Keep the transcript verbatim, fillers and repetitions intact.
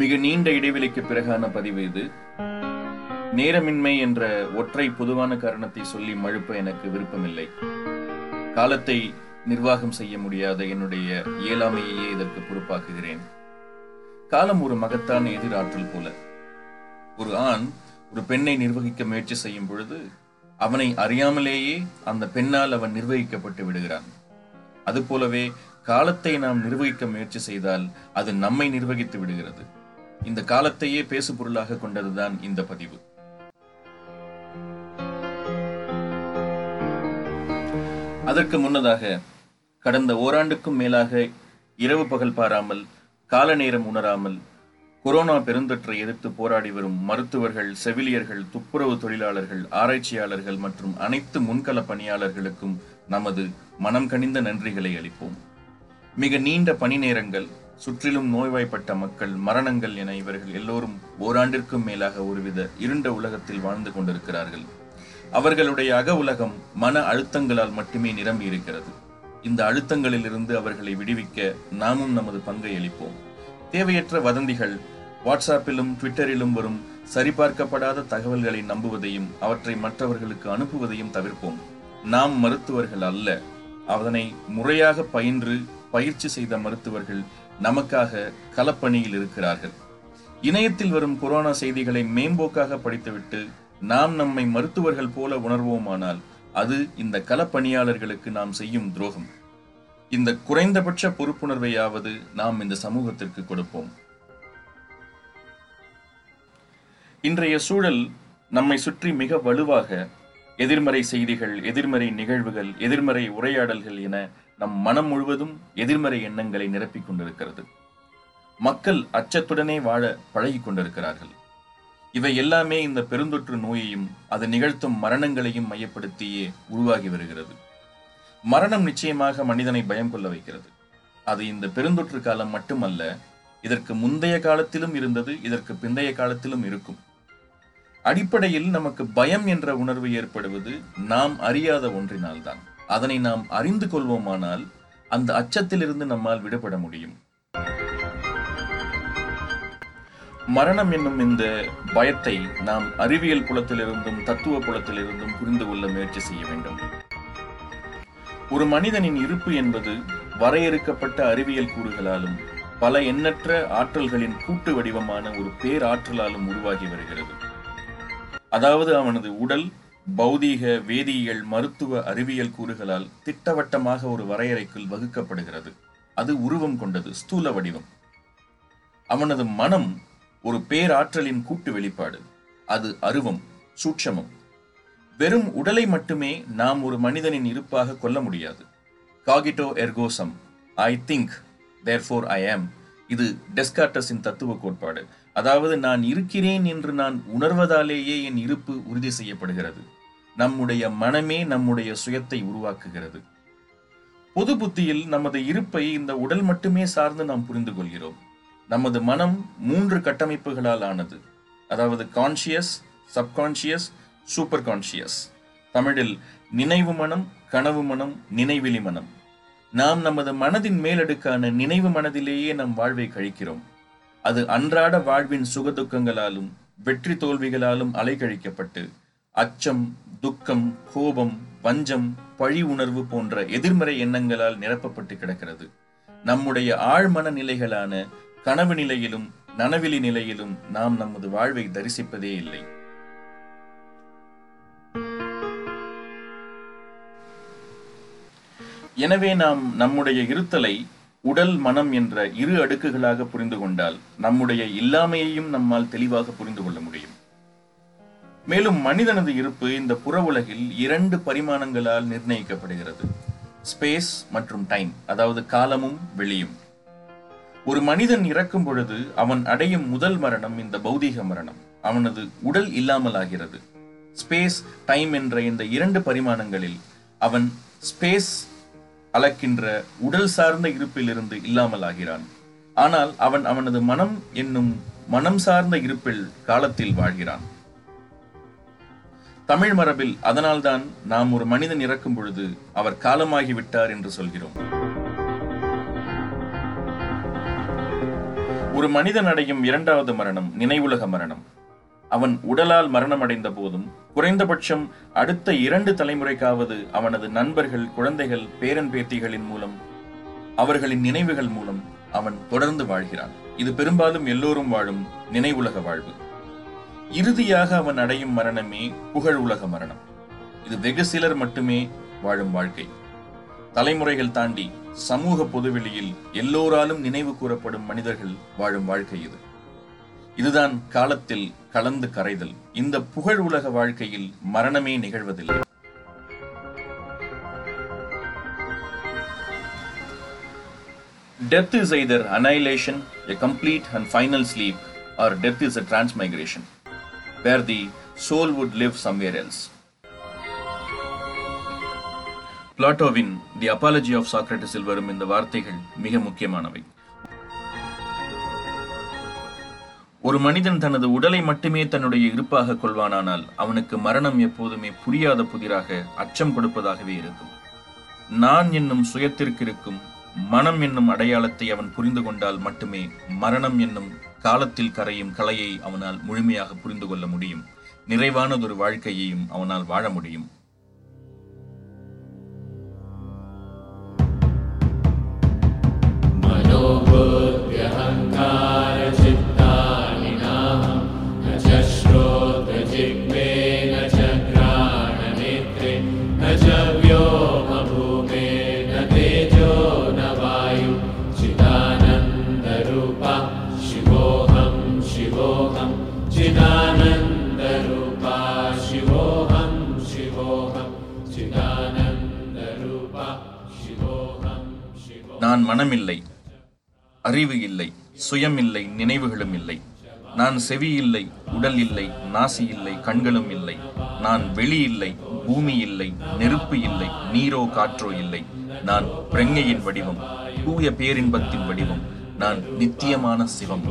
மிக நீண்ட இடைவெளிக்கு பிறகான பதிவு இது. நேரமின்மை என்ற ஒற்றை பொதுவான காரணத்தை சொல்லி மழுப்ப எனக்கு விருப்பமில்லை. காலத்தை நிர்வாகம் செய்ய முடியாத என்னுடைய இயலாமையே இதற்கு பொறுப்பாக்குகிறேன். காலம் ஒரு மகத்தான எதிராற்றல் போல. ஒரு ஆண் ஒரு பெண்ணை நிர்வகிக்க முயற்சி செய்யும் பொழுது அவனை அறியாமலேயே அந்த பெண்ணால் அவன் நிர்வகிக்கப்பட்டு விடுகிறான். அதுபோலவே காலத்தை நாம் நிர்வகிக்க முயற்சி செய்தால் அது நம்மை நிர்வகித்து விடுகிறது. இந்த காலத்தையே பேசு பொருளாக கொண்டதுதான் இந்த பதிவு. அதற்கு முன்னதாக, கடந்த ஓராண்டுக்கும் மேலாக இரவு பகல் பாராமல், கால நேரம் உணராமல் கொரோனா பெருந்தொற்றை எதிர்த்து போராடி வரும் மருத்துவர்கள், செவிலியர்கள், துப்புரவு தொழிலாளர்கள், ஆராய்ச்சியாளர்கள் மற்றும் அனைத்து முன்கள பணியாளர்களுக்கும் நமது மனம் கனிந்த நன்றிகளை அளிப்போம். மிக நீண்ட பணி நேரங்கள், சுற்றிலும் நோய்வாய்ப்பட்ட மக்கள், மரணங்கள் என இவர்கள் எல்லோரும் ஓராண்டிற்கும் மேலாக ஒருவித இருண்ட உலகத்தில் வாழ்ந்து கொண்டிருக்கிறார்கள். அவர்களுடைய அக உலகம் மன அழுத்தங்களால் மட்டுமே நிரம்பி இருக்கிறது. இந்த அழுத்தங்களிலிருந்து அவர்களை விடுவிக்க நாமும் நமது பங்கை அளிப்போம். தேவையற்ற வதந்திகள், வாட்ஸ்ஆப்பிலும் ட்விட்டரிலும் வரும் சரிபார்க்கப்படாத தகவல்களை நம்புவதையும் அவற்றை மற்றவர்களுக்கு அனுப்புவதையும் தவிர்ப்போம். நாம் மருத்துவர்கள் அல்ல. அதனை முறையாக பயின்று பயிற்சி செய்த மருத்துவர்கள் நமக்காக களப்பணியில் இருக்கிறார்கள். இணையத்தில் வரும் கொரோனா செய்திகளை மேம்போக்காக படித்துவிட்டு நாம் நம்மை மருத்துவர்கள் போல உணர்வோமானால் அது இந்த களப்பணியாளர்களுக்கு நாம் செய்யும் துரோகம். இந்த குறைந்தபட்ச பொறுப்புணர்வையாவது நாம் இந்த சமூகத்திற்கு கொடுப்போம். இன்றைய சூழல் நம்மை சுற்றி மிக வலுவாக எதிர்மறை செய்திகள், எதிர்மறை நிகழ்வுகள், எதிர்மறை உரையாடல்கள் என நம் மனம் முழுவதும் எதிர்மறை எண்ணங்களை நிரப்பிக் கொண்டிருக்கிறது. மக்கள் அச்சத்துடனே வாழ பழகி கொண்டிருக்கிறார்கள். இவை எல்லாமே இந்த பெருந்தொற்று நோயையும் அது நிகழ்த்தும் மரணங்களையும் மையப்படுத்தியே உருவாகி வருகிறது. மரணம் நிச்சயமாக மனிதனை பயம் கொள்ள வைக்கிறது. அது இந்த பெருந்தொற்று காலம் மட்டுமல்ல, இதற்கு முந்தைய காலத்திலும் இருந்தது, இதற்கு பிந்தைய காலத்திலும் இருக்கும். அடிப்படையில் நமக்கு பயம் என்ற உணர்வு ஏற்படுவது நாம் அறியாத ஒன்றினால்தான். அதனை நாம் அறிந்து கொள்வோமானால் அந்த அச்சத்திலிருந்து நம்மால் விடுபட முடியும். மரணம் என்னும் இந்த பயத்தை நாம் அறிவியல் புலத்திலிருந்தும் தத்துவ புலத்திலிருந்தும் புரிந்து கொள்ள முயற்சி செய்ய வேண்டும். ஒரு மனிதனின் இருப்பு என்பது வரையறுக்கப்பட்ட அறிவியல் கூறுகளாலும் பல எண்ணற்ற ஆற்றல்களின் கூட்டு வடிவமான ஒரு பேராற்றலாலும் உருவாகி வருகிறது. அதாவது அவனது உடல் பௌதீக, வேதியியல், மருத்துவ, அறிவியல் கூறுகளால் திட்டவட்டமாக ஒரு வரையறைக்குள் வகுக்கப்படுகிறது. அது உருவம் கொண்டது, ஸ்தூல வடிவம். அவனது மனம் ஒரு பேராற்றலின் கூட்டு வெளிப்பாடு. அது அருவம், சூட்சமம். வெறும் உடலை மட்டுமே நாம் ஒரு மனிதனின் இருப்பாக கொள்ள முடியாது. Cogito ergo sum, I think therefore I ஆம், இது டெஸ்கார்டஸின் தத்துவ கோட்பாடு. அதாவது நான் இருக்கிறேன் என்று நான் உணர்வதாலேயே என் இருப்பு உறுதி செய்யப்படுகிறது. நம்முடைய மனமே நம்முடைய சுயத்தை உருவாக்குகிறது. பொது புத்தியில் நமது இருப்பை இந்த உடல் மட்டுமே சார்ந்து நாம் புரிந்து கொள்கிறோம். நமது மனம் மூன்று கட்டமைப்புகளால் ஆனது. அதாவது கான்சியஸ், சப்கான்சியஸ், சூப்பர் கான்சியஸ். தமிழில் நினைவு மனம், கனவு மனம், நினைவிலி மனம். நாம் நமது மனதின் மேலடுக்கான நினைவு மனதிலேயே நம் வாழ்வை கழிக்கிறோம். அது அன்றாட வாழ்வின் சுகதுக்கங்களாலும் வெற்றி தோல்விகளாலும் அலைக்கழிக்கப்பட்டு அச்சம், துக்கம், கோபம், வஞ்சம், பழி உணர்வு போன்ற எதிர்மறை எண்ணங்களால் நிரப்பப்பட்டு கிடக்கிறது. நம்முடைய ஆழ்மன நிலைகளான கனவு நிலையிலும் நனவிலி நிலையிலும் நாம் நமது வாழ்வை தரிசிப்பதே இல்லை. எனவே நாம் நம்முடைய இருத்தலை உடல், மனம் என்ற இரு அடுக்குகளாக புரிந்து கொண்டால் நம்முடைய இல்லாமையையும் நம்மால் தெளிவாக புரிந்து கொள்ள முடியும். மேலும் மனிதனது இருப்பு இந்த புற உலகில் இரண்டு பரிமாணங்களால் நிர்ணயிக்கப்படுகிறது. ஸ்பேஸ் மற்றும் டைம், அதாவது காலமும் வெளியும். ஒரு மனிதன் இறக்கும் பொழுது அவன் அடையும் முதல் மரணம் இந்த பௌதீக மரணம். அவனது உடல் இல்லாமல் ஆகிறது. ஸ்பேஸ், டைம் என்ற இந்த இரண்டு பரிமாணங்களில் அவன் ஸ்பேஸ் அளக்கின்ற உடல் சார்ந்த இருப்பிலிருந்து இல்லாமல் ஆகிறான். ஆனால் அவன் அவனது மனம் என்னும் மனம் சார்ந்த இருப்பில், காலத்தில் வாழ்கிறான். தமிழ் மரபில் அதனால்தான் நாம் ஒரு மனிதன் இறக்கும் பொழுது அவர் காலமாகிவிட்டார் என்று சொல்கிறோம். ஒரு மனிதன் அடையும் இரண்டாவது மரணம் நினைவுலக மரணம். அவன் உடலால் மரணம் அடைந்த போதும் குறைந்தபட்சம் அடுத்த இரண்டு தலைமுறைக்காவது அவனது நண்பர்கள், குழந்தைகள், பேரன் பேத்திகளின் மூலம், அவர்களின் நினைவுகள் மூலம் அவன் தொடர்ந்து வாழ்கிறான். இது பெரும்பாலும் எல்லோரும் வாழும் நினைவுலக வாழ்வு. இறுதியாக அவன் அடையும் மரணமே புகழ் உலக மரணம். இது வெகு சிலர் மட்டுமே வாழும் வாழ்க்கை. தலைமுறைகள் தாண்டி சமூக பொதுவெளியில் எல்லோராலும் நினைவு கூறப்படும் மனிதர்கள் வாழும் வாழ்க்கை இது. இதுதான் காலத்தில் கலந்து கரைதல். இந்த புகழ் உலக வாழ்க்கையில் மரணமே நிகழ்வதில்லை. Death is either annihilation, a complete and final sleep, or death is a transmigration, where the soul would live somewhere else. பிளாட்டோவின் தி அப்பாலஜி ஆஃப் சாக்ரட்டிஸில் வரும் இந்த வார்த்தைகள் மிக முக்கியமானவை. ஒரு மனிதன் தனது உடலை மட்டுமே தன்னுடைய இருப்பாக கொள்வானானால் அவனுக்கு மரணம் எப்போதுமே புரியாத புதிராக அச்சம் கொடுப்பதாகவே இருக்கும். நான் என்னும் சுயத்திற்கிருக்கும் மனம் என்னும் அடையாளத்தை அவன் புரிந்து கொண்டால் மட்டுமே மரணம் என்னும் காலத்தில் கரையும் கலையை அவனால் முழுமையாக புரிந்து கொள்ள முடியும். நிறைவானதொரு வாழ்க்கையையும் அவனால் வாழ முடியும். நான் மனமில்லை, அறிவு இல்லை, சுயம் இல்லை, நினைவுகளும் இல்லை. நான் செவி இல்லை, உடல் இல்லை, நாசி இல்லை, கண்களும் இல்லை. நான் வெளி இல்லை, பூமி இல்லை, நெருப்பு இல்லை, நீரோ காற்றோ இல்லை. நான் பிரங்கையின் வடிவம், தூய பேரின்பத்தின் வடிவம். நான் நித்தியமான சிவம்.